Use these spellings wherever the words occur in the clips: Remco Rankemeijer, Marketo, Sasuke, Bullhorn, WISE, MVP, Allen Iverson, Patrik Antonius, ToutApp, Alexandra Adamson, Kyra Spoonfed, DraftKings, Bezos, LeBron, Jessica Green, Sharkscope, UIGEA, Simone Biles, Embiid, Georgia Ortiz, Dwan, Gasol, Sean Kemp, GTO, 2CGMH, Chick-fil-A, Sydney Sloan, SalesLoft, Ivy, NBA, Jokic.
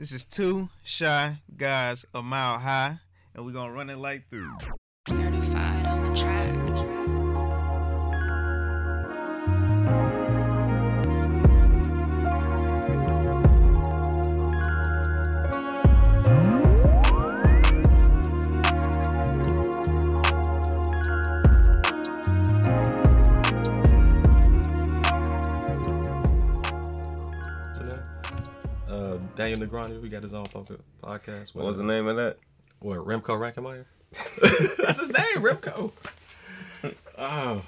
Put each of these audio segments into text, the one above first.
This is two shy guys a mile high, and we're gonna run it like through. Certified on the track. Daniel Negreanu, we got his own podcast. What was the name of that? What, Remco Rankemeijer? That's his name, Remco.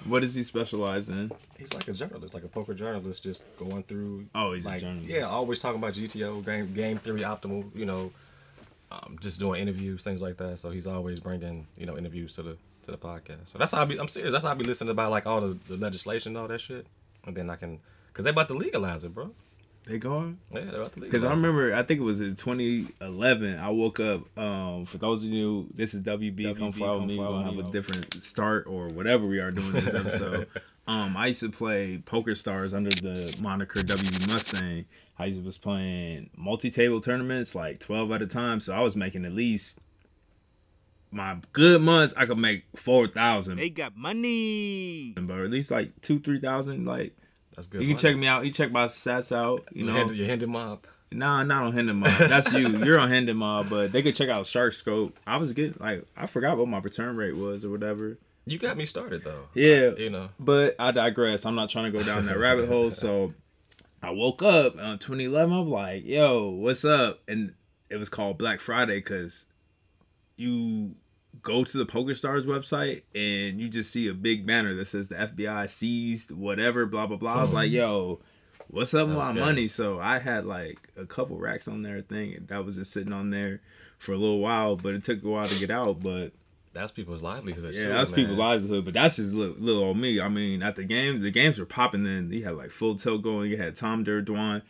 What does he specialize in? He's like a journalist, like a poker journalist, just going through. Oh, he's like, a journalist. Yeah, always talking about GTO, game theory, optimal, just doing interviews, things like that. So he's always bringing, interviews to the podcast. So that's how I'm serious. That's how I be listening about like all the legislation and all that shit. And then I can, because they about to legalize it, bro. They going? Yeah, they're about to leave. Because I remember, I think it was in 2011, I woke up, for those of you, this is WB, come follow me, we'll have a different start or whatever we are doing this episode. I used to play PokerStars under the moniker WB Mustang. I used to was playing multi-table tournaments, like 12 at a time, so I was making at least, my good months, I could make 4,000. They got money! But at least like 2,000-3,000, like, that's good. You can check me out. You check my stats out. Your Hendon Mob. Nah, not on Hendon Mob. That's you. You're on Hendon Mob, but they could check out Sharkscope. I was getting I forgot what my return rate was or whatever. You got me started though. Yeah, But I digress. I'm not trying to go down that rabbit hole. So I woke up in 2011. I'm like, yo, what's up? And it was called Black Friday because you go to the PokerStars website and you just see a big banner that says the FBI seized whatever, blah, blah, blah. I was like, yo, what's up with my money? So I had like a couple racks on there thing that was just sitting on there for a little while, but it took a while to get out. But that's people's livelihoods. Yeah, that's people's livelihood. But that's just little old me. I mean, at the games were popping then. You had like Full Tilt going. You had Tom Durrrr, Dwan,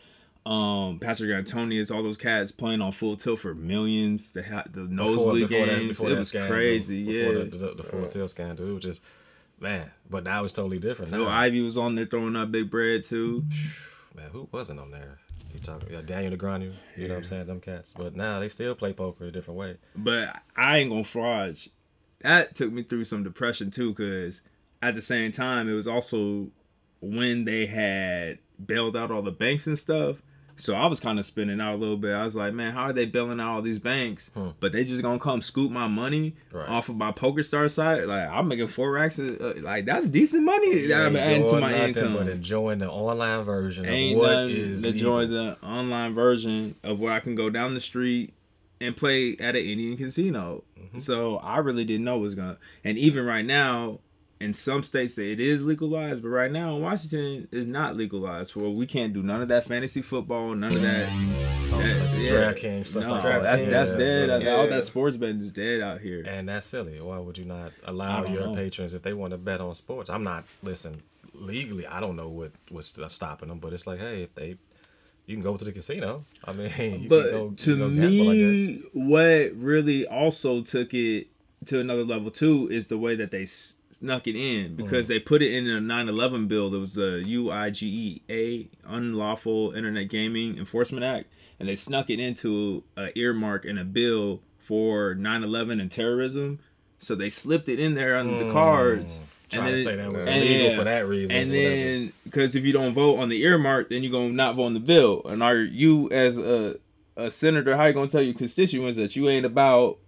Patrik Antonius, all those cats playing on Full Tilt for millions. The nosebleed games, it was crazy. Before the Full Tilt scandal, it was just But now it's totally different. No, Ivy was on there throwing up big bread too. Man, who wasn't on there? You talking? Yeah, Daniel Negreanu. You know what I'm saying? Them cats. But now they still play poker a different way. But I ain't gonna fraud. That took me through some depression too, because at the same time it was also when they had bailed out all the banks and stuff. So I was kind of spinning out a little bit. I was like, man, how are they bailing out all these banks? But they just going to come scoop my money off of my PokerStars side? Like, I'm making 4 racks. That's decent money that I'm adding to my income. But enjoying the online version of what is... Enjoying the online version of where I can go down the street and play at an Indian casino. Mm-hmm. So I really didn't know what was going to... And even right now... In some states, it is legalized, but right now in Washington, it's not legalized. Well, we can't do none of that fantasy football, none of that. DraftKings stuff like that. That's dead. Yeah. All that sports betting is dead out here. And that's silly. Why would you not allow your patrons if they want to bet on sports? Legally, I don't know what's stopping them, but it's like, hey, if they... You can go to the casino. I mean, to me, what really also took it to another level, too, is the way that they... snuck it in, because they put it in a 9/11 bill. That was the UIGEA, Unlawful Internet Gaming Enforcement Act, and they snuck it into an earmark in a bill for 9/11 and terrorism. So they slipped it in there under the cards. Trying to say that was illegal for that reason. And then, because if you don't vote on the earmark, then you're going to not vote on the bill. And are you, as a senator, how are you going to tell your constituents that you ain't about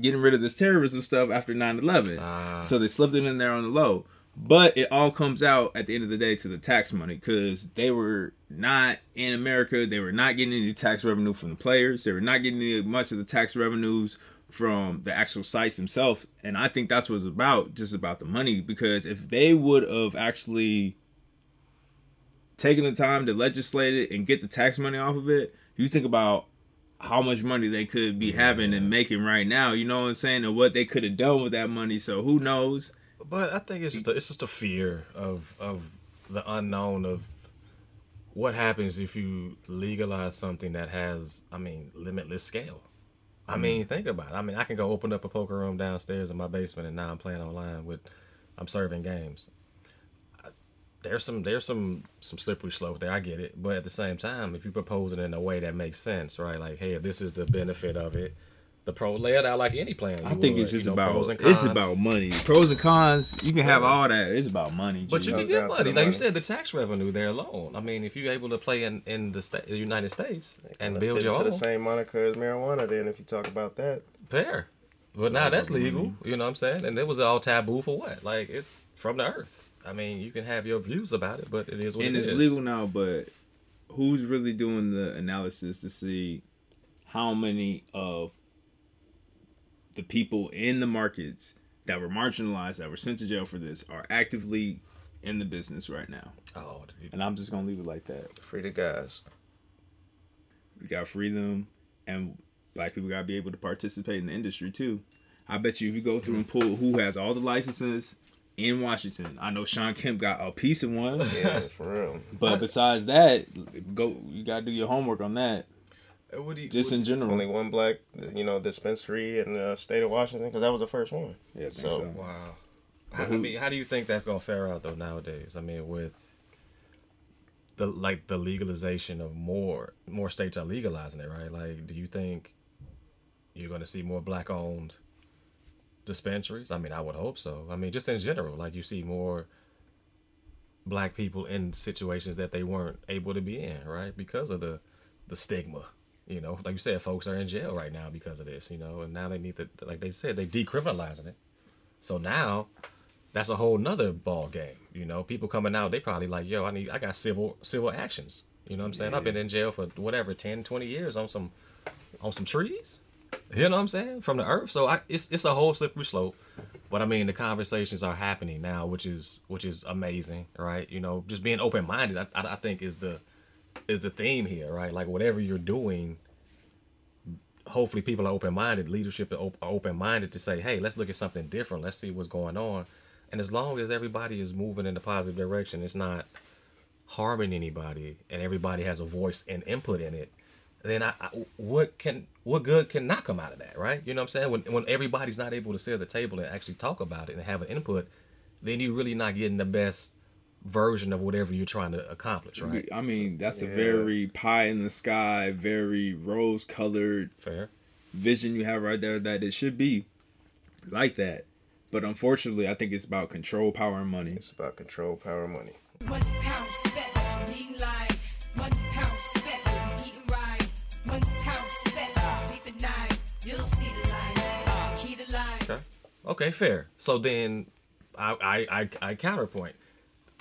getting rid of this terrorism stuff after 9/11. So they slipped it in there on the low. But it all comes out at the end of the day to the tax money, because they were not in America. They were not getting any tax revenue from the players. They were not getting any much of the tax revenues from the actual sites themselves. And I think that's what it's about, just about the money. Because if they would have actually taken the time to legislate it and get the tax money off of it, you think about how much money they could be having and making right now, you know what I'm saying, and what they could have done with that money. So who knows? But I think it's just a fear of the unknown of what happens if you legalize something that has, limitless scale. I mean, think about it. I can go open up a poker room downstairs in my basement, and now I'm playing online I'm serving games. there's some slippery slope there. I get it. But at the same time, if you propose it in a way that makes sense, right? Like, hey, if this is the benefit of it, the pro lay it out like any plan. I think it's just about pros and cons. It's about money. Pros and cons, you can have all that. It's about money. But you can get money. Like you said, the tax revenue there alone. I mean, if you're able to play in the United States and build your own. It's the same moniker as marijuana then, if you talk about that. Fair. But now that's legal. You know what I'm saying? And it was all taboo for what? Like, it's from the earth. I mean, you can have your views about it, but it is what it is. And it's legal now, but who's really doing the analysis to see how many of the people in the markets that were marginalized, that were sent to jail for this, are actively in the business right now? Oh, dude. And I'm just going to leave it like that. Free the guys. We got freedom, and black people got to be able to participate in the industry, too. I bet you if you go through and pull who has all the licenses in Washington, I know Sean Kemp got a piece of one. Yeah, for real. But besides that, you gotta do your homework on that. In general, only one black, dispensary in the state of Washington, because that was the first one. Yeah, so wow. How do you think that's gonna fare out though nowadays? I mean, with the legalization of more states are legalizing it, right? Like, do you think you're gonna see more black-owned dispensaries? I mean, I would hope so. I mean, just in general, like, you see more black people in situations that they weren't able to be in, right? Because of the stigma, like you said, folks are in jail right now because of this, and now they need to, like they said, they decriminalizing it. So now that's a whole nother ball game. People coming out, they probably like, yo, I got civil actions. You know what I'm saying? Yeah. I've been in jail for whatever, 10, 20 years on some trees. You know what I'm saying? From the earth. So it's a whole slippery slope. But I mean, the conversations are happening now, which is amazing, right? Just being open-minded, I think is the theme here, right? Like, whatever you're doing, hopefully people are open-minded, leadership are open-minded to say, hey, let's look at something different. Let's see what's going on. And as long as everybody is moving in the positive direction, it's not harming anybody, and everybody has a voice and input in it, then what good can not come out of that, right? You know what I'm saying? When everybody's not able to sit at the table and actually talk about it and have an input, then you're really not getting the best version of whatever you're trying to accomplish, right? I mean, that's a very pie-in-the-sky, very rose-colored vision you have right there, that it should be like that. But unfortunately, I think it's about control, power, and money. It's about control, power, and money. Okay, fair. So then I counterpoint.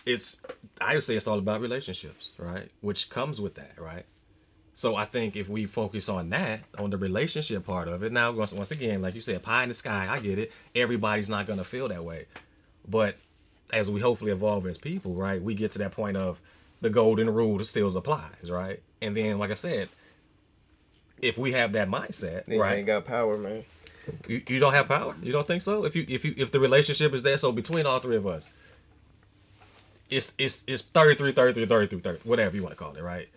I would say it's all about relationships, right? Which comes with that, right? So I think if we focus on that, on the relationship part of it, now once again, like you said, pie in the sky, I get it. Everybody's not going to feel that way. But as we hopefully evolve as people, right, we get to that point of the golden rule still applies, right? And then, like I said, if we have that mindset, they ain't got power, man. You don't have power? You don't think so? If the relationship is there, so between all three of us, it's 33, 33, 33, 30, whatever you want to call it, right?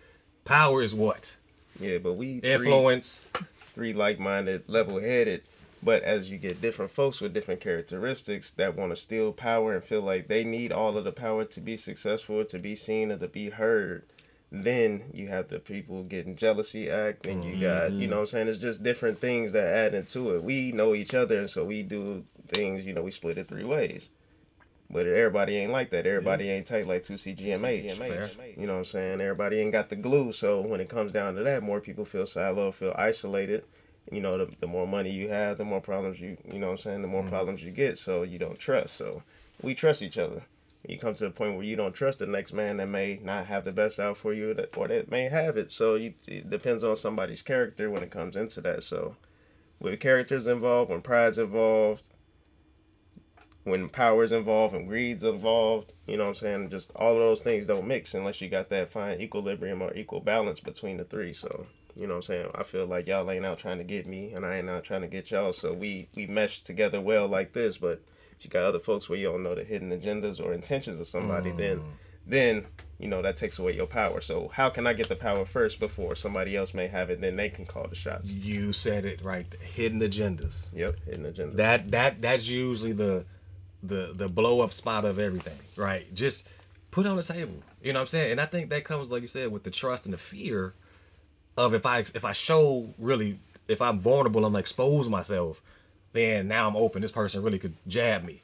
Power is what? Yeah, but we influence three like-minded, level-headed, but as you get different folks with different characteristics that want to steal power and feel like they need all of the power to be successful, to be seen, or to be heard. Then you have the people getting jealousy act, and you got, what I'm saying? It's just different things that add into it. We know each other, and so we do things, we split it three ways. But everybody ain't like that. Everybody ain't tight like 2CGMH. You know what I'm saying? Everybody ain't got the glue, so when it comes down to that, more people feel siloed, feel isolated. The more money you have, the more problems you know what I'm saying? The more problems you get, so you don't trust. So we trust each other. You come to the point where you don't trust the next man that may not have the best out for you, or that may have it. So it depends on somebody's character when it comes into that. So with character's involved, when pride's involved, when power's involved, when greed's involved, you know what I'm saying? Just all of those things don't mix unless you got that fine equilibrium or equal balance between the three. So, you know what I'm saying? I feel like y'all ain't out trying to get me, and I ain't out trying to get y'all. So we mesh together well like this, but you got other folks where you don't know the hidden agendas or intentions of somebody, then that takes away your power. So how can I get the power first before somebody else may have it, then they can call the shots? You said it right. Hidden agendas. Yep, hidden agendas. That's usually the blow up spot of everything, right? Just put it on the table. You know what I'm saying? And I think that comes, like you said, with the trust and the fear of if I show really, if I'm vulnerable and expose myself, then now I'm open. This person really could jab me.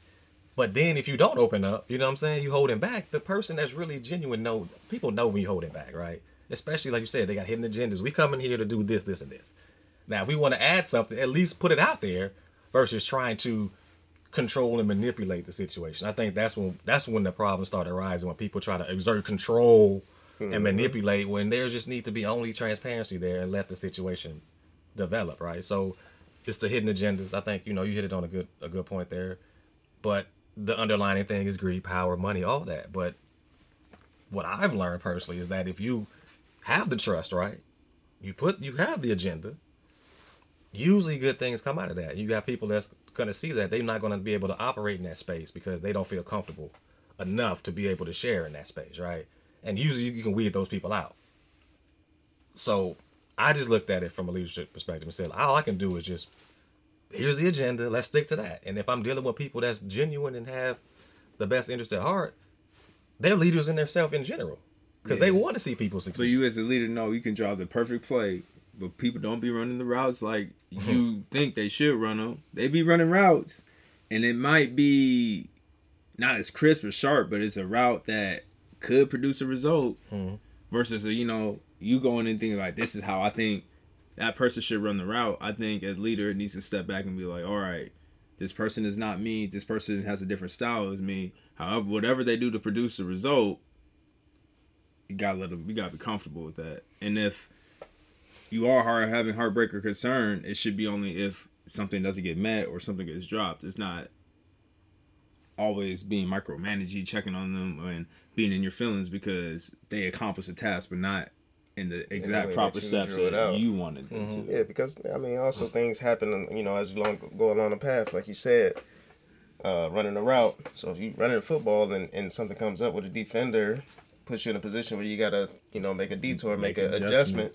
But then if you don't open up, you know what I'm saying, you holding back, the person that's really genuine, know people know when you holding back, right? Especially, like you said, they got hidden agendas. We come in here to do this, this, and this. Now, if we want to add something, at least put it out there versus trying to control and manipulate the situation. I think that's when the problems start arising, when people try to exert control and manipulate, when there just need to be only transparency there and let the situation develop, right? So it's the hidden agendas. I think, you know, you hit it on a good point there. But the underlying thing is greed, power, money, all that. But what I've learned personally is that if you have the trust, right, you have the agenda, usually good things come out of that. You got people that's going to see that they're not going to be able to operate in that space because they don't feel comfortable enough to be able to share in that space, right? And usually you can weed those people out. So I just looked at it from a leadership perspective and said, all I can do is just, here's the agenda, let's stick to that. And if I'm dealing with people that's genuine and have the best interest at heart, they're leaders in themselves in general because they want to see people succeed. So you as a leader know you can draw the perfect play, but people don't be running the routes like you think they should run them. They be running routes, and it might be not as crisp or sharp, but it's a route that could produce a result versus, you know, you going and thinking like, this is how I think that person should run the route. I think as leader, it needs to step back and be like, all right, this person is not me. This person has a different style as me. However, whatever they do to produce a result, you gotta be comfortable with that. And if you are having heartbreak or concern, it should be only if something doesn't get met or something gets dropped. It's not always being micromanaging, checking on them, and being in your feelings because they accomplished a task but not in the exact proper steps that you wanted them to. Yeah, because, I mean, also things happen, you know, as you go along the path, like you said, running a route. So if you running a football and something comes up with a defender, puts you in a position where you gotta, you know, make a detour, make an adjustment.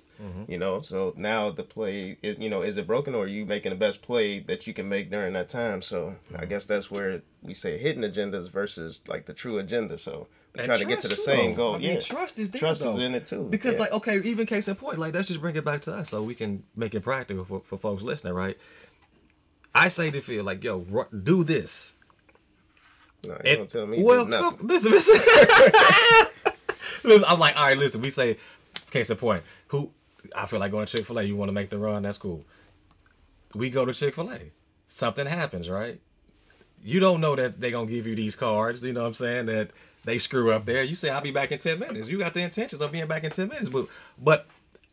You know, so now the play is, you know, is it broken or are you making the best play that you can make during that time? So I guess that's where we say hidden agendas versus like the true agenda. So we try to get to the same goal. I mean, trust is there. Trust is in it too. Because like, okay, even case in point, like let's just bring it back to us so we can make it practical for folks listening, right? I say to feel like, yo, do this. No, you don't tell me. Well, do nothing. Listen. I'm like, all right, listen, we say, case in point, I feel like going to Chick-fil-A, you want to make the run, that's cool. We go to Chick-fil-A. Something happens, right? You don't know that they're going to give you these cards, you know what I'm saying, that they screw up there. You say, I'll be back in 10 minutes. You got the intentions of being back in 10 minutes. But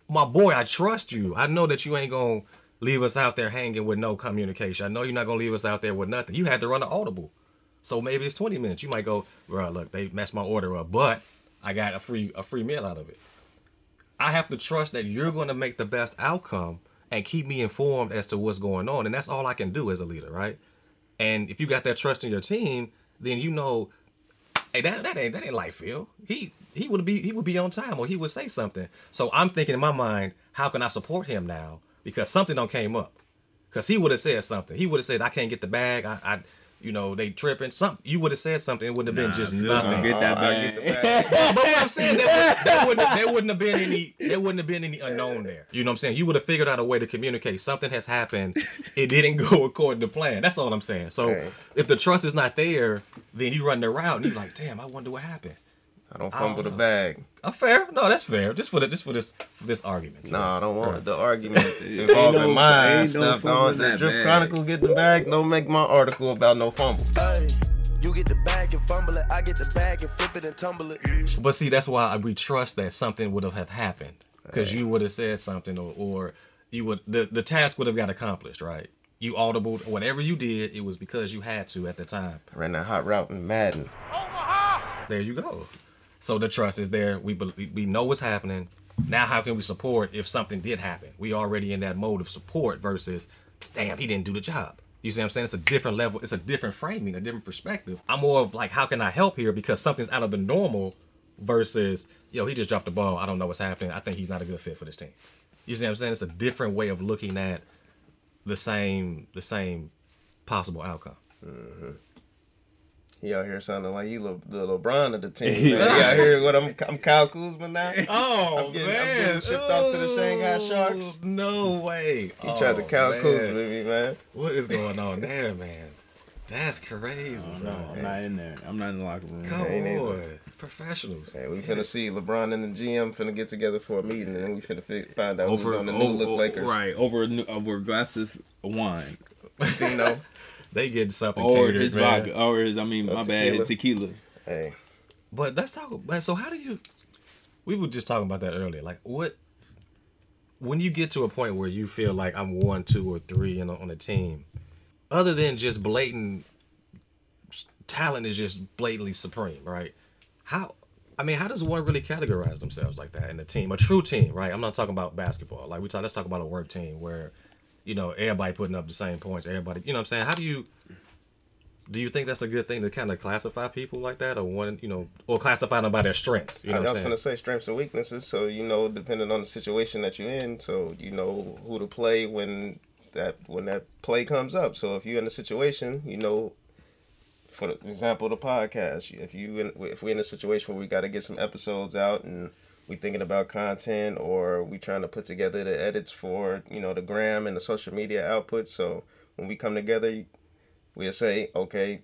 my boy, I trust you. I know that you ain't going to leave us out there hanging with no communication. I know you're not going to leave us out there with nothing. You had to run an audible. So maybe it's 20 minutes. You might go, bro, look, they messed my order up, but I got a free meal out of it. I have to trust that you're going to make the best outcome and keep me informed as to what's going on. And that's all I can do as a leader, right? And if you got that trust in your team, then you know, hey, that ain't like Phil. He would be on time or he would say something. So I'm thinking in my mind, how can I support him now? Because something done came up. Because he would have said something. He would have said, I can't get the bag. I you know, they tripping. You would have said something. It wouldn't have been just nothing. Get that back. But what I'm saying, there wouldn't have been any unknown there. You know what I'm saying? You would have figured out a way to communicate. Something has happened. It didn't go according to plan. That's all I'm saying. So if the trust is not there, then you run the route and you're like, damn, I wonder what happened. I don't fumble the bag. Fair? No, that's fair. Just for this argument. No, I don't want the argument involving mine stuff. The Drip Chronicle get the bag. Don't make my article about no fumble. Hey, you get the bag and fumble it. I get the bag and flip it and tumble it. But see, that's why we trust that something would have happened because you would have said something or you would the task would have got accomplished, right? You audibled whatever you did. It was because you had to at the time. Ran that hot route in Madden. Omaha. There you go. So the trust is there. We know what's happening. Now how can we support if something did happen? We already in that mode of support versus, damn, he didn't do the job. You see what I'm saying? It's a different level. It's a different framing, a different perspective. I'm more of like, how can I help here? Because something's out of the normal versus, yo, he just dropped the ball. I don't know what's happening. I think he's not a good fit for this team. You see what I'm saying? It's a different way of looking at the same possible outcome. Mm-hmm. He out here sounding like he the LeBron of the team. He out here, what, I'm Kyle Kuzma now? Oh, I'm getting shipped off to the Shanghai Sharks. No way. He tried to Kyle Kuzma me, man. What is going on there, man? That's crazy, bro. I'm not in there. I'm not in the locker room. Come on. Professionals. Hey, we finna see LeBron and the GM finna get together for a meeting, and we finna find out who's on the new look Lakers. Right, over a glass of wine. You know? They getting something catered, his vodka, or his, tequila. Hey. But that's how, so how do you, we were just talking about that earlier. Like, what, when you get to a point where you feel like I'm 1, 2, or 3 on a team, other than just blatant, talent is just blatantly supreme, right? How does one really categorize themselves like that in a team, a true team, right? I'm not talking about basketball. Like, let's talk about a work team where, you know, everybody putting up the same points, everybody, you know what I'm saying? How do you think that's a good thing to kind of classify people like that, or one, you know, or classify them by their strengths, you know what I'm saying? I was going to say strengths and weaknesses, so, you know, depending on the situation that you're in, so you know who to play when that play comes up. So if you're in a situation, you know, for example, the podcast, if we're in a situation where we got to get some episodes out and we thinking about content, or we trying to put together the edits for, you know, the gram and the social media output. So when we come together, we'll say, okay,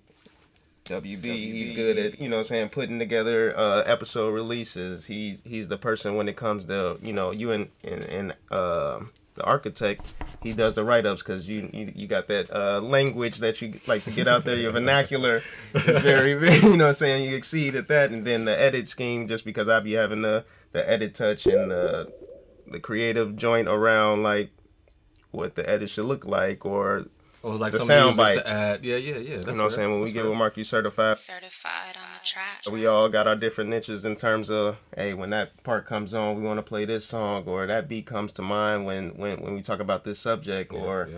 WB, he's good at, you know what I'm saying, putting together episode releases. He's the person when it comes to, you know, you and the architect, he does the write-ups because you got that language that you like to get out there. Your vernacular is very, you know what I'm saying, you exceed at that. And then the edit scheme, just because I be having the edit touch and the creative joint around like what the edit should look like or like the sound bites. To add. Yeah. That's, you know what I'm saying? When we get with Mark, you certified on the track. We all got our different niches in terms of, hey, when that part comes on, we want to play this song, or that beat comes to mind when we talk about this subject, or.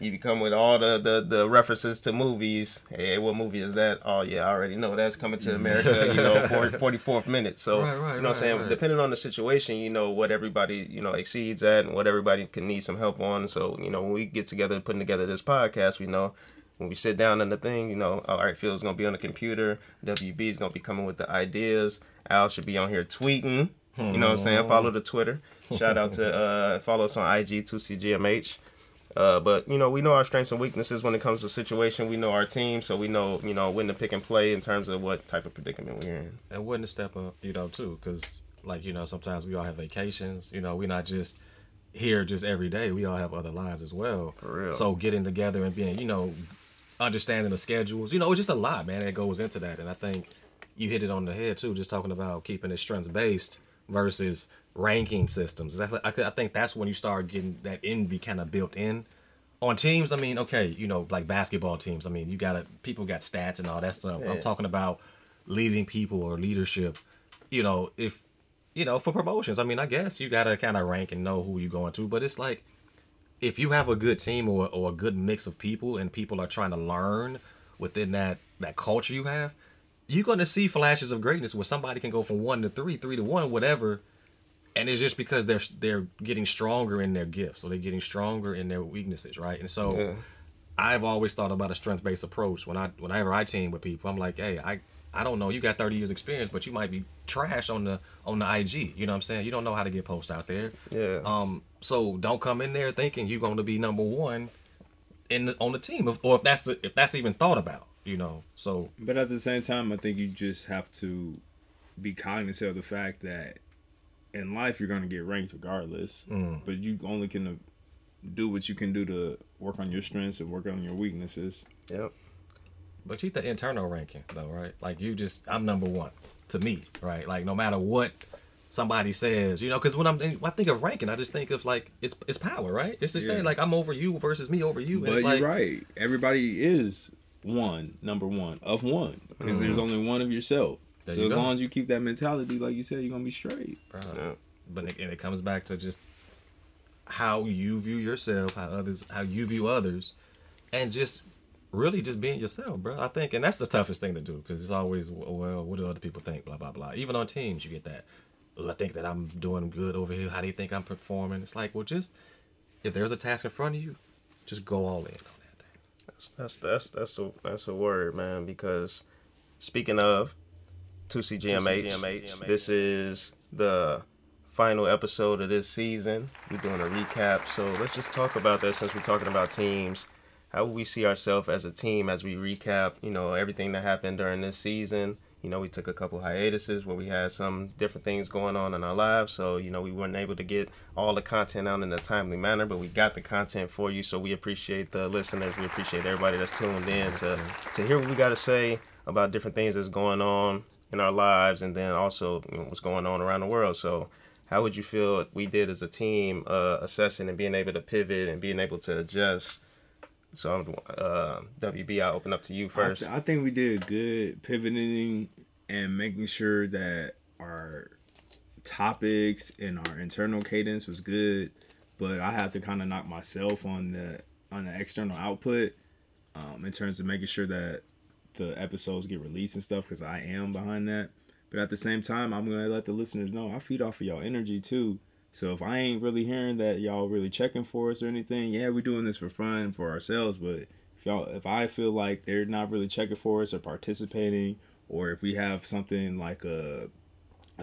You become with all the references to movies. Hey, what movie is that? Oh, yeah, I already know. That's Coming to America, you know, 44th minute. So, you know what I'm saying? Right. Depending on the situation, you know, what everybody, you know, exceeds at and what everybody can need some help on. So, you know, when we get together putting together this podcast, we know when we sit down on the thing, you know, all right, Phil's going to be on the computer. WB's going to be coming with the ideas. Al should be on here tweeting. You know what I'm saying? Follow the Twitter. Shout out to, follow us on IG, 2CGMH. But, you know, we know our strengths and weaknesses when it comes to situation. We know our team, so we know, you know, when to pick and play in terms of what type of predicament we're in. And when to step up, you know, too, because, like, you know, sometimes we all have vacations. You know, we're not just here just every day. We all have other lives as well. For real. So getting together and being, you know, understanding the schedules. You know, it's just a lot, man, that goes into that. And I think you hit it on the head, too, just talking about keeping it strength-based versus ranking systems. I think that's when you start getting that envy kind of built in on teams. I mean, okay, you know, like basketball teams. I mean, people got stats and all that stuff. Yeah. I'm talking about leading people or leadership. You know, if you know for promotions. I mean, I guess you gotta kind of rank and know who you're going to. But it's like if you have a good team or a good mix of people and people are trying to learn within that culture you have, you're gonna see flashes of greatness where somebody can go from 1 to 3, 3 to 1, whatever. And it's just because they're getting stronger in their gifts, or they're getting stronger in their weaknesses, right? And so, I've always thought about a strength-based approach. Whenever I team with people, I'm like, hey, I don't know, you got 30 years experience, but you might be trash on the IG. You know what I'm saying? You don't know how to get posts out there. Yeah. So don't come in there thinking you're going to be number one on the team, or if that's even thought about. You know. So. But at the same time, I think you just have to be cognizant of the fact that in life, you're going to get ranked regardless, but you only can do what you can do to work on your strengths and work on your weaknesses. Yep. But you the internal ranking, though, right? Like, I'm number one to me, right? Like, no matter what somebody says, you know, because when I think of ranking, I just think of, like, it's power, right? It's just saying, like, I'm over you versus me over you. But it's like, you're right. Everybody is number one, of one, because there's only one of yourself. There so as long as you keep that mentality, like you said, you're gonna be straight. Yeah. But it comes back to just how you view yourself, how you view others, and just really just being yourself, bro. I think, and that's the toughest thing to do, because it's always, well, what do other people think? Blah blah blah. Even on teams, you get that. I think that I'm doing good over here. How do you think I'm performing? It's like, well, just if there's a task in front of you, just go all in on that thing. That's a word, man, because Speaking of 2CGMH, this is the final episode of this season. We're doing a recap, so let's just talk about that since we're talking about teams. How we see ourselves as a team as we recap, you know, everything that happened during this season. You know, we took a couple hiatuses where we had some different things going on in our lives. So, you know, we weren't able to get all the content out in a timely manner, but we got the content for you. So we appreciate the listeners. We appreciate everybody that's tuned in to hear what we got to say about different things that's going on in our lives, and then also, you know, what's going on around the world. So how would you feel we did as a team, assessing and being able to pivot and being able to adjust? So, WB, I'll open up to you first. I think we did good pivoting and making sure that our topics and our internal cadence was good. But I have to kind of knock myself on the external output in terms of making sure that the episodes get released and stuff, because I am behind that. But at the same time, I'm going to let the listeners know I feed off of y'all energy too. So if I ain't really hearing that y'all really checking for us or anything, yeah, we're doing this for fun for ourselves. But if I feel like they're not really checking for us or participating, or if we have something like a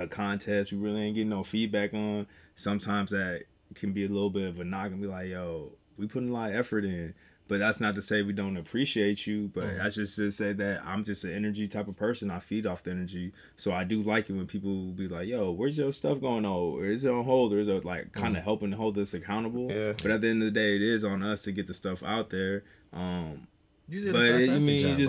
contest we really ain't getting no feedback on, sometimes that can be a little bit of a knock and be like, yo, we putting a lot of effort in. But that's not to say we don't appreciate you, but that's just to say that I'm just an energy type of person. I feed off the energy. So I do like it when people will be like, yo, where's your stuff going on? Or is it on hold? Or is it like kind of helping to hold us accountable? Yeah. But at the end of the day, it is on us to get the stuff out there. It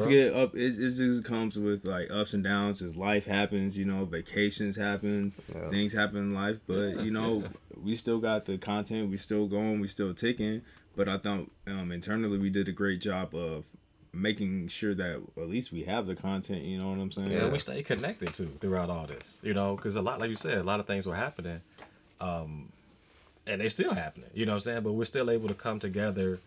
just comes with like ups and downs. Just life happens, you know, vacations happen, things happen in life. But, you know, we still got the content. We still going. We still ticking. But I thought internally we did a great job of making sure that at least we have the content, you know what I'm saying? Yeah, we stay connected too throughout all this, you know, because a lot, like you said, a lot of things were happening and they're still happening, you know what I'm saying? But we're still able to come together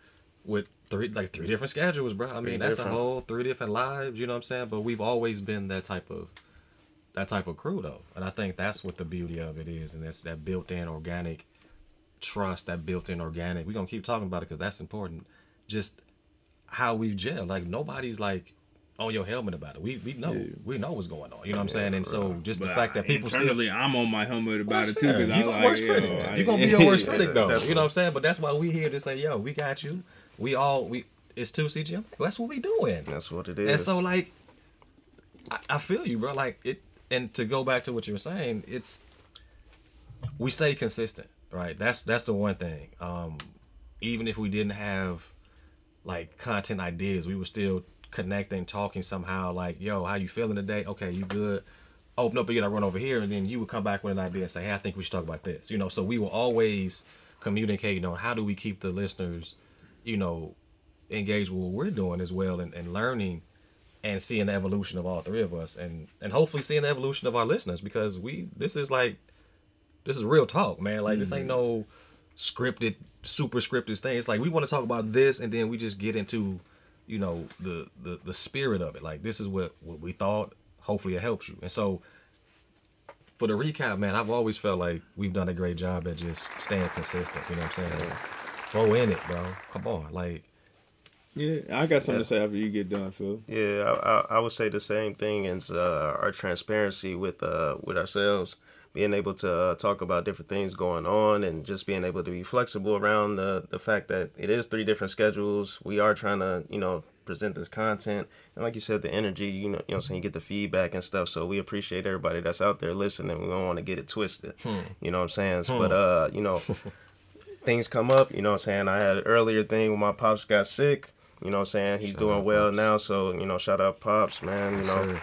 with three different schedules, bro. I mean, that's a whole three different lives, you know what I'm saying? But we've always been that type of crew though. And I think that's what the beauty of it is. And that's that built-in organic trust, that built-in organic. We're gonna keep talking about it because that's important. Just how we've gelled. Like nobody's like on your helmet about it. We know we know what's going on. You know what I'm saying? And so just the fact that people internally still, I'm on my helmet about it too, because I'm like, worst critic. You're gonna be your worst critic though. You know what I'm saying? But that's why we here to say, yo, we got you. It's 2CGM. That's what we doing. That's what it is. And so like I feel you, bro. Like it, and to go back to what you were saying, it's we stay consistent. Right, that's the one thing. Even if we didn't have like content ideas, we were still connecting, talking somehow. Like, yo, how you feeling today? Okay, you good? Open up again. I run over here, and then you would come back with an idea and say, hey, I think we should talk about this. You know, so we were always communicating on how do we keep the listeners, you know, engaged with what we're doing as well, and learning and seeing the evolution of all three of us, and hopefully seeing the evolution of our listeners, because this is real talk, man. Like, this ain't no scripted, super scripted thing. It's like, we want to talk about this, and then we just get into, you know, the spirit of it. Like, this is what we thought. Hopefully it helps you. And so, for the recap, man, I've always felt like we've done a great job at just staying consistent. You know what I'm saying? Like, throw in it, bro. Come on. Like, yeah, I got something to say after you get done, Phil. Yeah, I would say the same thing as our transparency with ourselves. Being able to talk about different things going on, and just being able to be flexible around the fact that it is three different schedules. We are trying to, you know, present this content. And like you said, the energy, you know, so you get the feedback and stuff. So we appreciate everybody that's out there listening. We don't want to get it twisted. You know what I'm saying? But, you know, things come up, you know what I'm saying? I had an earlier thing when my pops got sick, you know what I'm saying? He's doing well now. So, you know, shout out Pops, man, you know.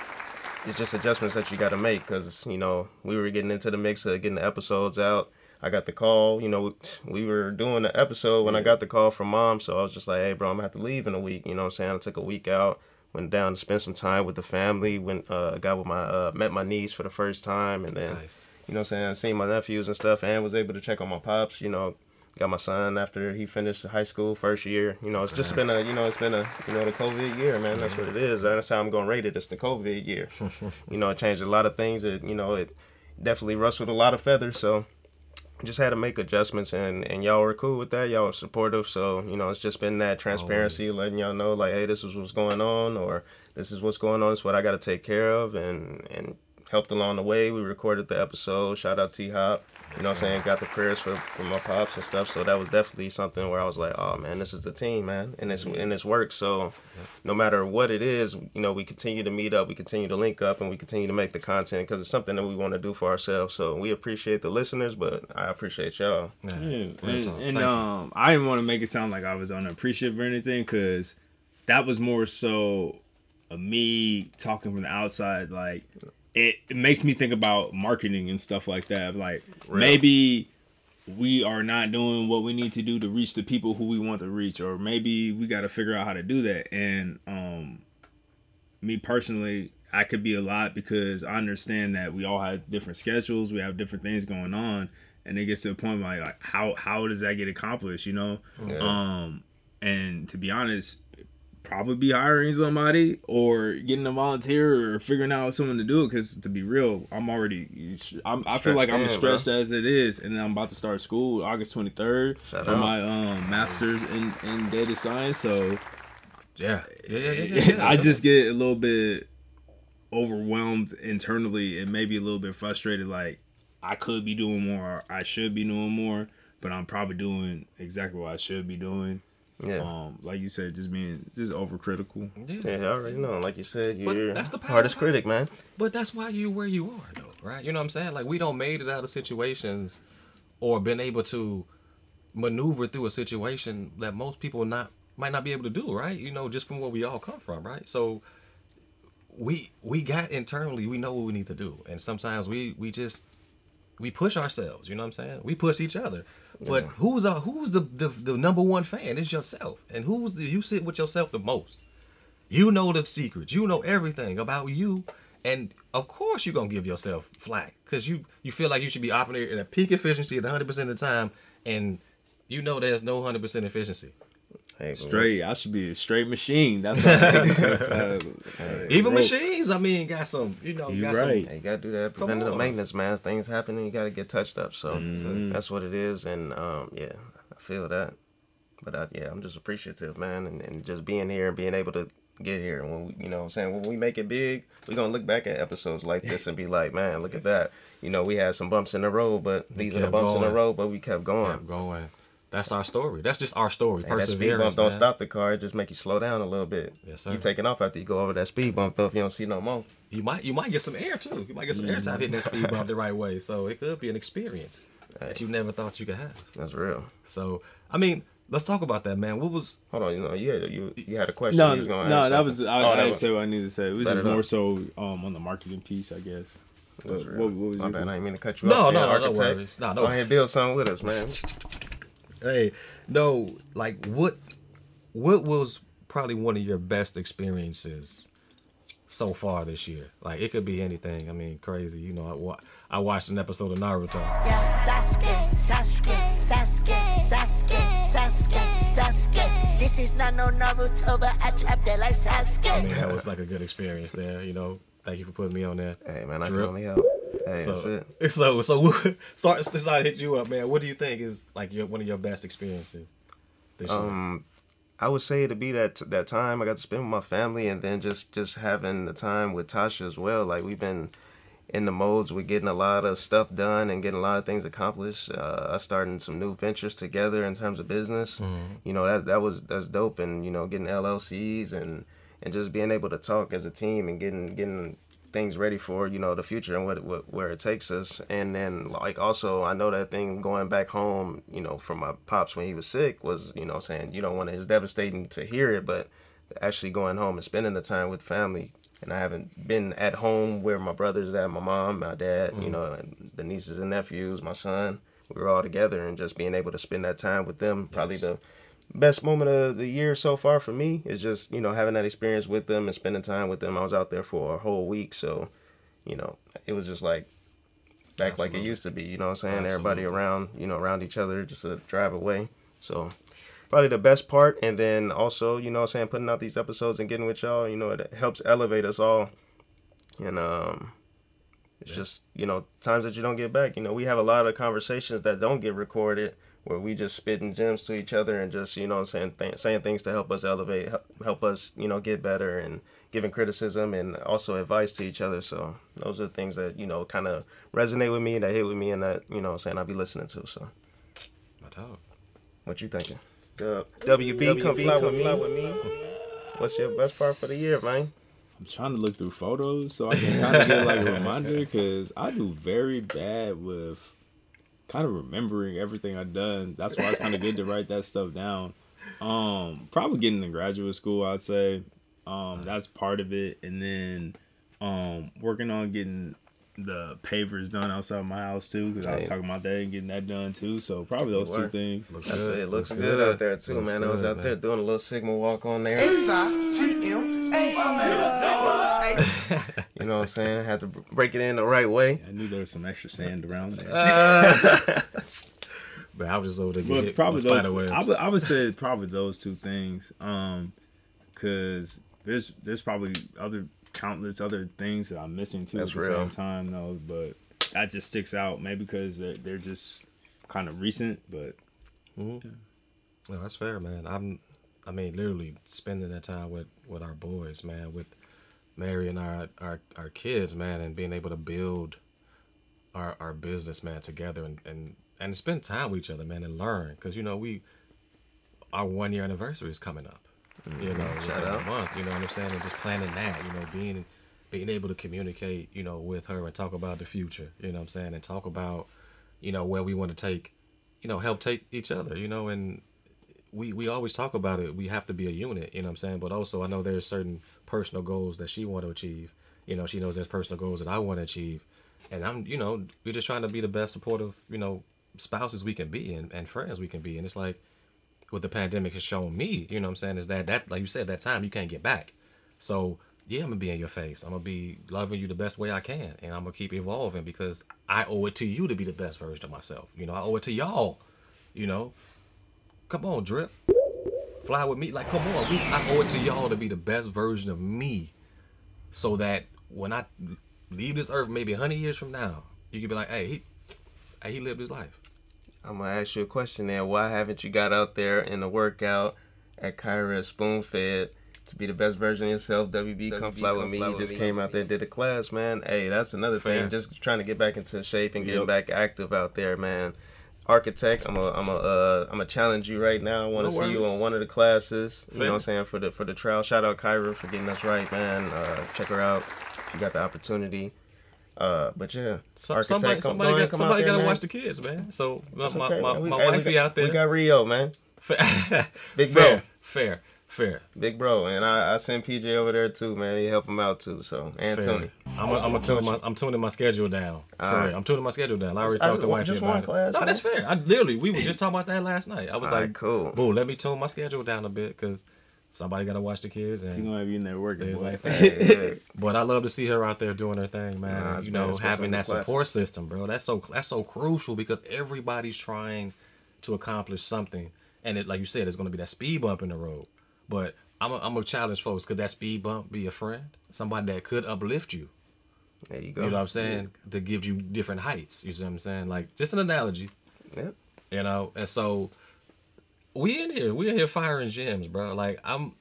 It's just adjustments that you got to make, because, you know, we were getting into the mix of getting the episodes out. I got the call, you know, we were doing the episode when I got the call from Mom. So I was just like, hey, bro, I'm going to have to leave in a week. You know what I'm saying? I took a week out, went down to spend some time with the family, met my niece for the first time. And then, you know what I'm saying, I seen my nephews and stuff, and was able to check on my pops, you know. Got my son after he finished high school, first year. You know, it's just been the COVID year, man. That's what it is. That's how I'm going to rate it. It's the COVID year. You know, it changed a lot of things. It definitely rustled a lot of feathers. So just had to make adjustments, and y'all were cool with that. Y'all were supportive. So, you know, it's just been that transparency, always letting y'all know, like, hey, this is what's going on, or this is what's going on. This is what I got to take care of, and helped along the way. We recorded the episode. Shout out T-Hop. You know what I'm saying? Got the prayers for my pops and stuff. So that was definitely something where I was like, oh, man, this is the team, man. And it's work. So no matter what it is, you know, we continue to meet up. We continue to link up, and we continue to make the content because it's something that we want to do for ourselves. So we appreciate the listeners, but I appreciate y'all. Yeah. And I didn't want to make it sound like I was unappreciative or anything, because that was more so me talking from the outside, like... It makes me think about marketing and stuff like that. Like, maybe we are not doing what we need to do to reach the people who we want to reach, or maybe we got to figure out how to do that. And me personally, I could be a lot, because I understand that we all have different schedules. We have different things going on. And it gets to a point where, like, how does that get accomplished, you know? Yeah. And to be honest... probably be hiring somebody or getting a volunteer or figuring out someone to do it, because to be real, I feel like I'm stretched as it is, and then I'm about to start school August 23rd for my master's in data science. So I just get a little bit overwhelmed internally and maybe a little bit frustrated, like I could be doing more, I should be doing more, but I'm probably doing exactly what I should be doing. Yeah. Like you said, just being overcritical. Yeah, I already know. Like you said, you're the hardest critic, man. But that's why you're where you are, though, right? You know what I'm saying? Like, we don't made it out of situations or been able to maneuver through a situation that most people might not be able to do, right? You know, just from where we all come from, right? So we got internally, we know what we need to do. And sometimes we push ourselves, you know what I'm saying? We push each other. But who's the number one fan? It's yourself. And you sit with yourself the most. You know the secrets. You know everything about you. And of course you're going to give yourself flack, because you feel like you should be operating at peak efficiency at 100% of the time. And you know there's no 100% efficiency. Hey, straight. I should be a straight machine. That's what I mean. Even machines, I mean, got some, you know, you got right. some. You got to do that preventative maintenance, man. Things happen and you got to get touched up. So that's what it is. And I feel that. But I'm just appreciative, man. And just being here and being able to get here. And when we, you know what I'm saying, when we make it big, we're going to look back at episodes like this and be like, man, look at that. You know, we had some bumps in the road, but these are the bumps in the road, but we kept going. That's our story. That's just our story. And that speed bump don't stop the car. It just make you slow down a little bit. Yes, sir. You taking off after you go over that speed bump, though, if you don't see no more. You might get some air, too. You might get some air time hitting that speed bump the right way. So it could be an experience that you never thought you could have. That's real. So, I mean, let's talk about that, man. What was... Hold on. You know, you had a question. No, was gonna no, that was... I didn't say what I needed to say. It was just more so on the marketing piece, I guess. That's real. What was your... I didn't mean to cut you off. No, go ahead and build something with us, man. Hey, no, like what was probably one of your best experiences so far this year? Like, it could be anything. I mean, crazy. You know, I watched an episode of Naruto. Yeah, Sasuke. This is not no Naruto, but I trapped that like Sasuke. I mean, that was like a good experience there, you know. Thank you for putting me on there. Hey, man, I can only help. Hey, so, that's it. So since I hit you up, man, what do you think is like one of your best experiences this year? I would say it'd be that time I got to spend with my family, and then just having the time with Tasha as well. Like, we've been in the modes with getting a lot of stuff done and getting a lot of things accomplished. Us starting some new ventures together in terms of business. Mm-hmm. You know, that's dope, and you know, getting LLCs and just being able to talk as a team and getting things ready for, you know, the future and what where it takes us. And then, like, also I know that thing going back home, you know, from my pops when he was sick was, you know, saying you don't want to, it's devastating to hear it, but actually going home and spending the time with family. And I haven't been at home where my brother's at, my mom, my dad, you know, and the nieces and nephews, my son, we were all together, and just being able to spend that time with them, probably the best moment of the year so far for me is just, you know, having that experience with them and spending time with them. I was out there for a whole week, so, you know, it was just like back like it used to be, you know what I'm saying? Absolutely. Everybody around, you know, around each other, just a drive away. So probably the best part. And then also, you know what I'm saying, putting out these episodes and getting with y'all, you know, it helps elevate us all. And It's just, you know, times that you don't get back. You know, we have a lot of conversations that don't get recorded where we just spitting gems to each other and just, you know, saying things to help us elevate, help us, you know, get better, and giving criticism and also advice to each other. So those are things that, you know, kind of resonate with me, that hit with me, and that, you know, I'll be listening to. So what you thinking? WB, come fly with me. What's your best part for the year, man? I'm trying to look through photos so I can kind of get like a reminder, because I do very bad with kind of remembering everything I've done. That's why it's kind of good to write that stuff down. Probably getting to graduate school, I'd say. That's part of it. And then working on getting the pavers done outside my house too, because I was talking about that and getting that done too. So probably those two things. It looks good out there too, man. I was out there doing a little Sigma walk on there. You know what I'm saying? I had to break it in the right way. I knew there was some extra sand around there. But I was just over there getting hit with spider webs. I would say probably those two things, because there's probably other countless other things that I'm missing too. That's at the real. Same time though, but that just sticks out, maybe because they're just kind of recent, but Well, that's fair, man. I mean literally spending that time with our boys, man, with Mary and our kids, man, and being able to build our business, man, together and spend time with each other, man, and learn, because, you know, our 1 year anniversary is coming up. You know, shout out. Month, you know what I'm saying? And just planning that, you know, being able to communicate, you know, with her and talk about the future, you know what I'm saying? And talk about, you know, where we want to take, you know, help take each other, you know, and we always talk about it. We have to be a unit, you know what I'm saying? But also I know there's certain personal goals that she want to achieve. You know, she knows there's personal goals that I want to achieve. And I'm, you know, we're just trying to be the best supportive, you know, spouses we can be and friends we can be. And it's like, what the pandemic has shown me, you know what I'm saying, is that like you said, that time you can't get back. So yeah, I'm gonna be in your face. I'm gonna be loving you the best way I can, and I'm gonna keep evolving, because I owe it to you to be the best version of myself. You know, I owe it to y'all. You know, come on, Drip, fly with me. Like, come on, I owe it to y'all to be the best version of me, so that when I leave this earth, maybe 100 years from now, you can be like, hey, he lived his life. I'm going to ask you a question there. Why haven't you got out there in the workout at Kyra Spoonfed to be the best version of yourself? WB, come fly with me. You just came out there, did a class, man. Hey, that's another thing. Just trying to get back into shape and get back active out there, man. Architect, I'm a challenge you right now. I want to see you on one of the classes. You know what I'm saying? For the trial. Shout out Kyra for getting us right, man. Check her out if you got the opportunity. But yeah, somebody gotta watch the kids, man. So my wifey out there, we got Rio, man. Big bro, fair. Big bro, and I send PJ over there too, man. He help him out too. So and Tony, I'm tuning my schedule down. I'm tuning my schedule down. I already talked to wifey about it. No, that's fair. We were just talking about that last night. I was like, cool, boo. Let me tune my schedule down a bit, cause somebody gotta watch the kids, and she's gonna have you in there working. But I love to see her out there doing her thing, man. You know, having that support system, bro. That's so crucial, because everybody's trying to accomplish something, and it, like you said, it's gonna be that speed bump in the road. But I'm gonna challenge folks. Could that speed bump be a friend? Somebody that could uplift you. There you go. You know what I'm saying? Yeah. To give you different heights. You see what I'm saying? Like, just an analogy. Yep. You know, and so. We in here firing gems, bro. Like, I'm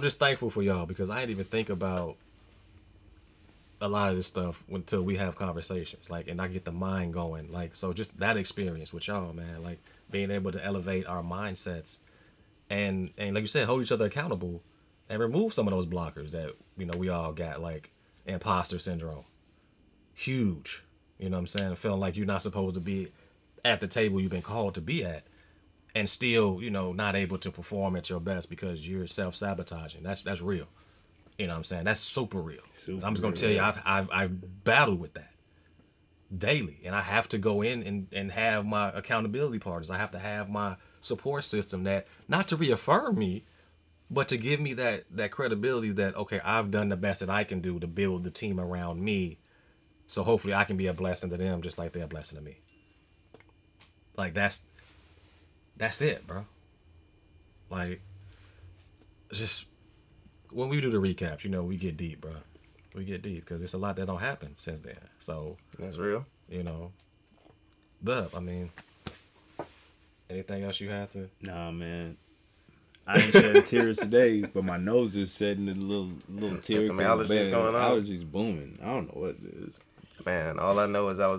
just thankful for y'all, because I didn't even think about a lot of this stuff until we have conversations, like, and I get the mind going, like, so just that experience with y'all, man, like, being able to elevate our mindsets and like you said, hold each other accountable and remove some of those blockers that, you know, we all got, like, imposter syndrome. Huge. You know what I'm saying? Feeling like you're not supposed to be at the table you've been called to be at. And still, you know, not able to perform at your best because you're self-sabotaging. That's real. You know what I'm saying? That's super real. I'm just going to tell you, I've battled with that daily. And I have to go in and have my accountability partners. I have to have my support system that, not to reaffirm me, but to give me that credibility that, okay, I've done the best that I can do to build the team around me. So hopefully I can be a blessing to them just like they're a blessing to me. Like, that's it, bro. Like, just when we do the recaps, you know, we get deep, bro. we get deep, because there's a lot that don't happen since then. So that's real. You know, but I mean, anything else you have to? Nah, man. I ain't shedding tears today, but my nose is shedding a little tear. My allergies going on. Allergies booming. I don't know what it is. Man, all I know is I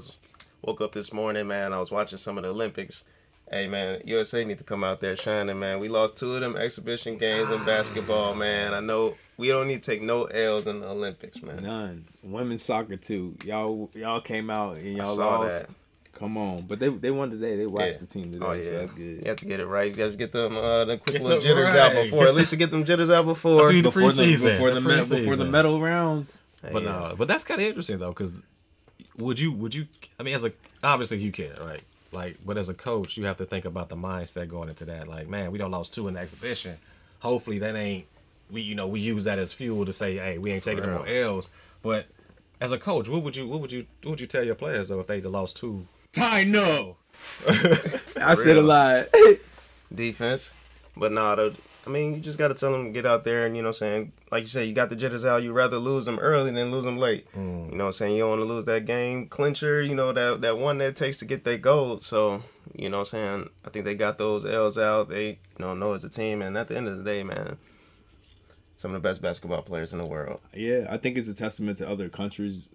woke up this morning, man. I was watching some of the Olympics. Hey, man, USA need to come out there shining, man. We lost 2 of them exhibition games in basketball, man. I know we don't need to take no L's in the Olympics, man. None. Women's soccer, too. Y'all came out and y'all lost. That. Come on. But they won today. They watched the team today, so that's good. You have to get it right. You guys get them quick little jitters out before. At least you get them jitters out before. Before the medal rounds. Hey, but no, but that's kind of interesting, though, because would you, I mean, obviously you care, right? Like, but as a coach, you have to think about the mindset going into that. Like, man, we done lost 2 in the exhibition. Hopefully that ain't, we use that as fuel to say, hey, we ain't taking no more L's. But as a coach, what would you tell your players, though, if they lost 2? Tino! I said a lot. Defense. But no, I mean, you just got to tell them to get out there and, you know what I'm saying, like you said, you got the jitters out. You'd rather lose them early than lose them late. You know what I'm saying? You don't want to lose that game clincher, you know, that one that it takes to get their gold. So, you know what I'm saying, I think they got those L's out. They know as a team. And at the end of the day, man, some of the best basketball players in the world. Yeah, I think it's a testament to other countries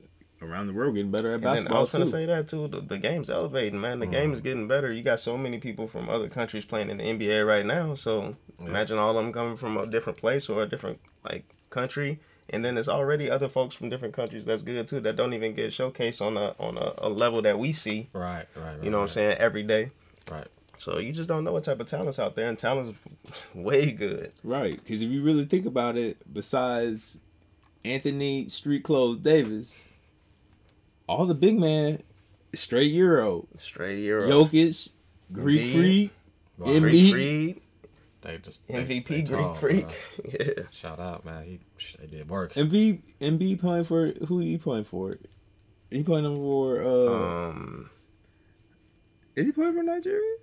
around the world getting better at basketball. I was going to say that too. The game's elevating, man. The game is getting better. You got so many people from other countries playing in the NBA right now. So imagine all of them coming from a different place or a different country, and then there's already other folks from different countries that's good too that don't even get showcased on a level that we see. Right. You know what I'm saying, every day. Right. So you just don't know what type of talent's out there, and talent's way good. Right, because if you really think about it, besides Anthony Street Clothes Davis, all the big man, straight Euro, Jokic, Greek Freak, Embiid, they just MVP they tall, Greek Freak, yeah. Shout out, man, they did work. Embiid playing for who? He playing for? He playing for is he playing for Nigeria?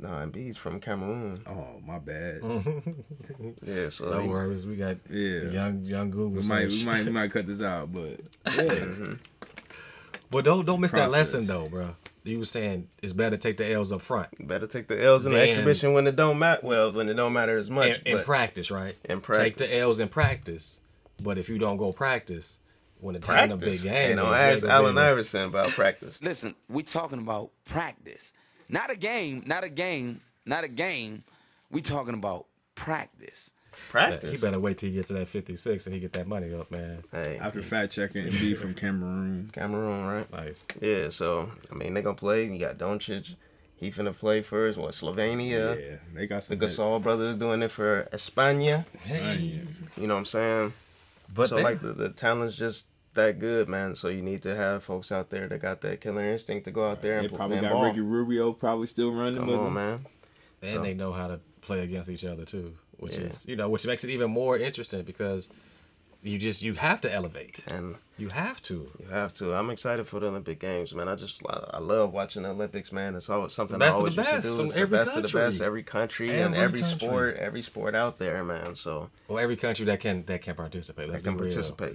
No, Embiid's from Cameroon. Oh, my bad. Yeah, so no worries. We got young Google. We might cut this out, but But don't miss that lesson though, bro. You were saying it's better to take the L's up front. Better take the L's in the exhibition when it don't matter. Well, when it don't matter as much. In practice, right? In practice, take the L's in practice. But if you don't go practice, when the time of big game, ask Allen Iverson about practice. Listen, we talking about practice. Not a game. We talking about practice. Practice? He better wait till he get to that 56 and he get that money up, man. Hey, after fact checking, Embiid from Cameroon. Cameroon, right? Nice. Yeah, so, I mean, they going to play. You got Doncic. He finna play first. What, Slovenia? Yeah, they got some. The Gasol brothers doing it for España. Hey. You know what I'm saying? But the talent's just that good, man. So you need to have folks out there that got that killer instinct to go out there and play. They probably got ball. Ricky Rubio probably still running with them, man. And they know how to play against each other too, which is which makes it even more interesting because you have to elevate and you have to. I'm excited for the Olympic Games, man. I love watching the Olympics, man. It's always something I always used to do. It's the best of the best, every country and every sport, out there, man. So every country that can participate. Let's be real.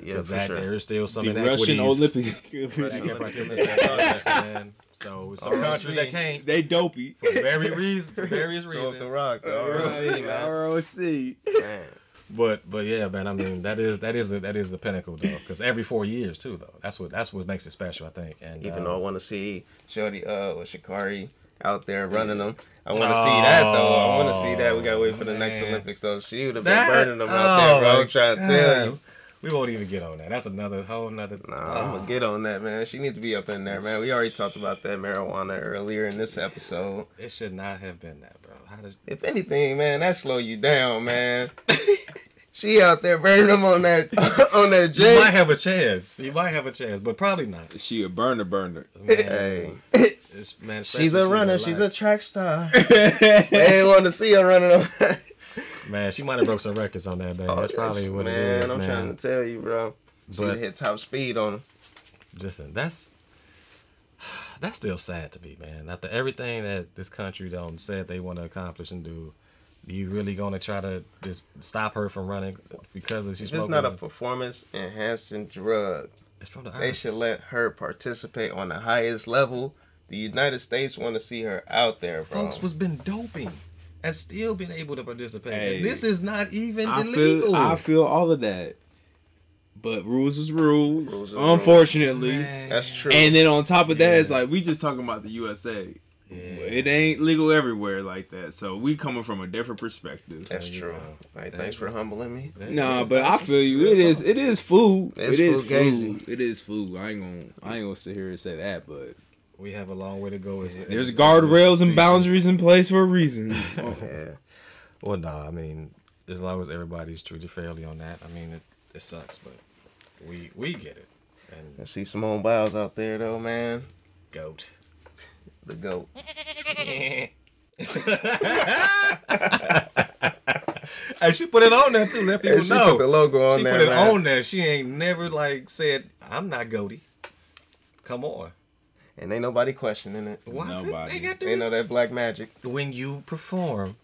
Yeah, for sure. There is still some inequities. The Russian Olympic that can participate, man. So some countries that can't, they dopey for various reasons. The Rock, ROC, man. But yeah, man. I mean, that is the pinnacle though, because every 4 years too though. That's what makes it special, I think. And even though I want to see Shorty or Shikari out there running them, I want to see that though. I want to see that. We gotta wait for the next Olympics though. She would have been burning them out there, bro. I'm trying to tell you. We won't even get on that. That's another. I'm gonna get on that, man. She needs to be up in there, man. We already talked about that marijuana earlier in this episode. It should not have been that, bro. If anything, man, that slow you down, man. She out there burning them on that jet. You might have a chance. But probably not. She a burner. Man. Hey. Man, she's a runner. She's a track star. They want to see her running on. Man, she might have broke some records on that, man. That's probably what it is, man. I'm trying to tell you, bro. She hit top speed on him. Listen, that's still sad to me, man. After everything that this country said they want to accomplish and do, You really gonna try to just stop her from running because of she's smoking? It's not a performance enhancing drug. It's from the earth. They should let her participate on the highest level. The United States want to see her out there, bro. Folks was been doping and still been able to participate. Hey, this is not even illegal. I feel all of that. But rules is rules. Unfortunately. Rules. That's true. And then on top of that, it's like we just talking about the USA. Yeah. It ain't legal everywhere like that. So we coming from a different perspective. That's true. Like, thanks for humbling me. Nah, but I feel you. It is food. It is food. I ain't gonna sit here and say that, but we have a long way to go. There's guardrails and boundaries in place for a reason. Yeah. Well, nah, I mean, as long as everybody's treated fairly on that, I mean, it sucks, but we get it. And I see Simone Biles out there, though, man. Goat. The goat. Hey, she put it on there, too. Let people know. She put the logo on there. She put it on there. She ain't never, like, said, I'm not goaty. Come on. And ain't nobody questioning it. Why? Nobody. They know that black magic. When you perform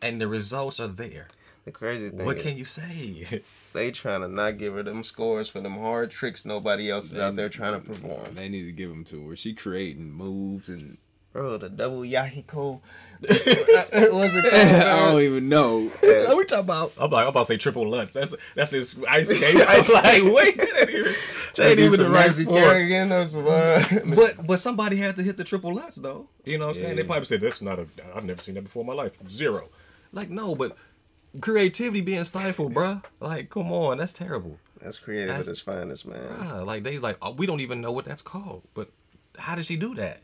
and the results are there. The crazy thing What can you say? They trying to not give her them scores for them hard tricks nobody else is out there trying to perform. They need to give them to her. She creating moves and... Bro, the double Yahiko. I don't even know. What we talking about? I'm about to say triple Lutz. That's his ice game. I was like, wait, that ain't even the right sport. But somebody had to hit the triple Lutz, though. You know what I'm saying? They probably said, that's not a... I've never seen that before in my life. Zero. Like, no, but... Creativity being stifled, bruh. Like, come on, that's terrible. That's creative at its finest, man. Bruh, like, they like, oh, we don't even know what that's called. But how did she do that?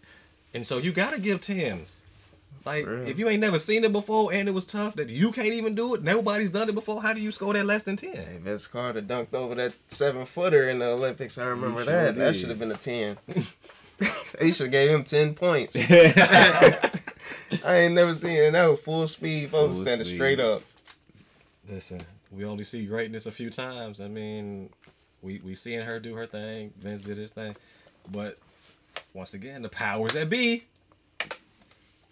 And so you gotta give 10s. Like, if you ain't never seen it before and it was tough that you can't even do it, nobody's done it before, how do you score that less than 10? Hey, Vince Carter dunked over that 7-footer in the Olympics. I remember that. Did. That should have been a 10. They should have gave him 10 points. I ain't never seen it. That was full speed. Folks standing straight up. Listen, we only see greatness a few times. I mean, we seeing her do her thing. Vince did his thing. But once again, the powers that be,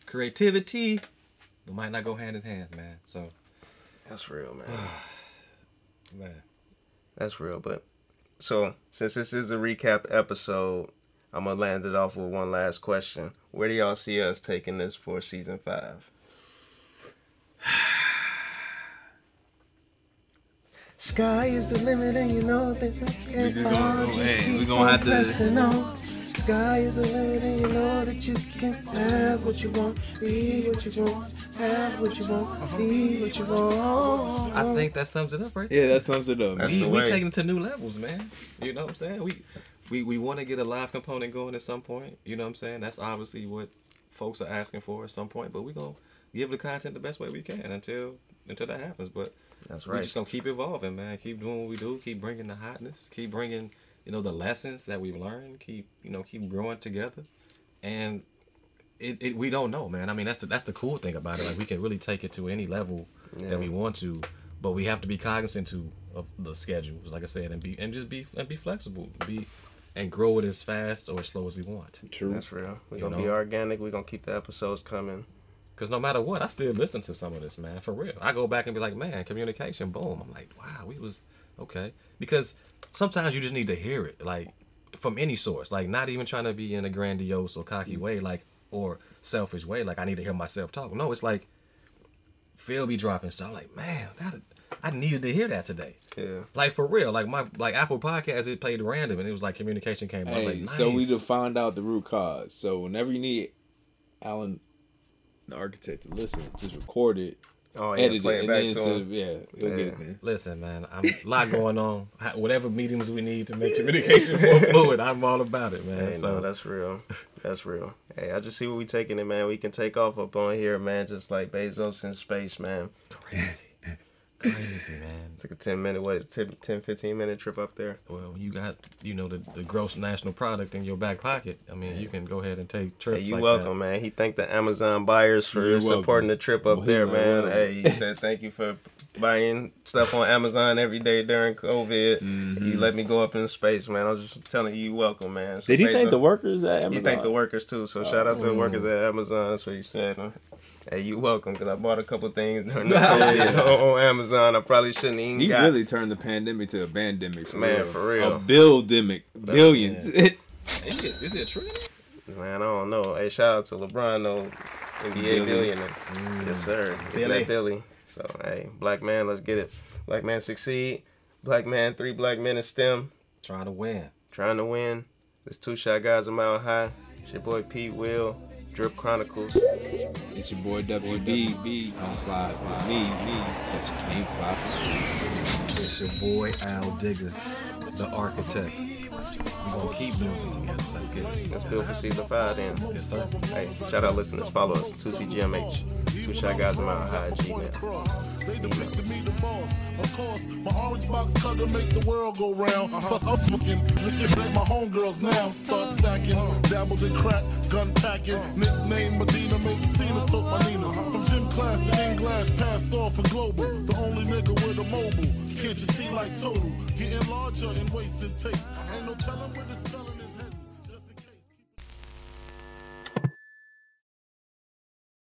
creativity, they might not go hand in hand, man. So that's real, man. Man. That's real. But so since this is a recap episode, I'm going to land it off with one last question. Where do y'all see us taking this for season 5? Sky is the limit, and you know that we gonna have to. Sky is the limit, and you know that you can have what you want, be what you want, have what you want, be what you want. I think that sums it up, right? Yeah, that sums it up. We taking it to new levels, man. You know what I'm saying? We want to get a live component going at some point. You know what I'm saying? That's obviously what folks are asking for at some point. But we gonna give the content the best way we can until that happens. But that's right. We just gonna keep evolving, man. Keep doing what we do. Keep bringing the hotness. Keep bringing, you know, the lessons that we've learned. Keep growing together. And it we don't know, man. I mean, that's the cool thing about it. Like, we can really take it to any level that we want to, but we have to be cognizant of the schedules, like I said, and just be flexible. And grow it as fast or as slow as we want. True. That's real. We're gonna be organic. We're gonna keep the episodes coming. Because no matter what, I still listen to some of this, man, for real. I go back and be like, man, communication, boom. I'm like, wow, we was okay. Because sometimes you just need to hear it, like, from any source. Like, not even trying to be in a grandiose or cocky way, like, or selfish way. Like, I need to hear myself talk. No, it's like, Phil be dropping stuff. I'm like, man, I needed to hear that today. Yeah. Like, for real. Like, my Apple Podcast, it played random, and it was like communication came. Hey, I was like, nice. So we just found out the root cause. So whenever you need Alan... the architect to listen, just record it, edit it, and then you'll get it, man. Listen, man, I'm a lot going on. Whatever meetings we need to make communication more fluid, I'm all about it, man. Hey, so no, that's real. That's real. Hey, I just see where we taking it, man. We can take off up on here, man, just like Bezos in space, man. Crazy, man. Took a 15 minute trip up there. Well, you got, you know, the gross national product in your back pocket. I mean, you can go ahead and take trips. Hey, you like welcome, that. Man. He thanked the Amazon buyers for supporting the trip up there, man. Hey, he said thank you for buying stuff on Amazon every day during COVID. Mm-hmm. You let me go up in space, man. I was just telling you welcome, man. Did he thank the workers at Amazon? He thanked the workers too. So shout out to the workers at Amazon. That's what he said, man. Hey, you're welcome, because I bought a couple things during the COVID on Amazon. I probably shouldn't even got. He really turned the pandemic to a bandemic. For real. A bill-demic. Billions. Yeah. Is it a trillion? Man, I don't know. Hey, shout out to LeBron, though. NBA billionaire. Yes, sir. Get that Billy. So, hey, black man, let's get it. Black man succeed. Black man, 3 black men in STEM. Trying to win. Trying to win. This 2 Shot Guys a Mile High. It's your boy Pete Will. Drip Chronicles. It's your boy WBB. I'm 5 me. That's King 5. It's your boy Al Digger, the architect. We're going to keep building together. Let's get it. Let's build for season 5 then. Yes, sir. Hey, shout out listeners. Follow us. 2CGMH. 2 Shot Guys on my IG now. They depicted me the most. Of course, my orange box cutter make the world go round. Plus, I'm fucking. Just like my homegirls now. Start stacking. Dabbled in crack. Gun packing. Nickname Medina. Make the scene. Took my Nina. From gym class to in glass. Passed off for global. The only nigga with a mobile. Can't you see like total? Getting larger in waist and taste. Ain't no telling where this fella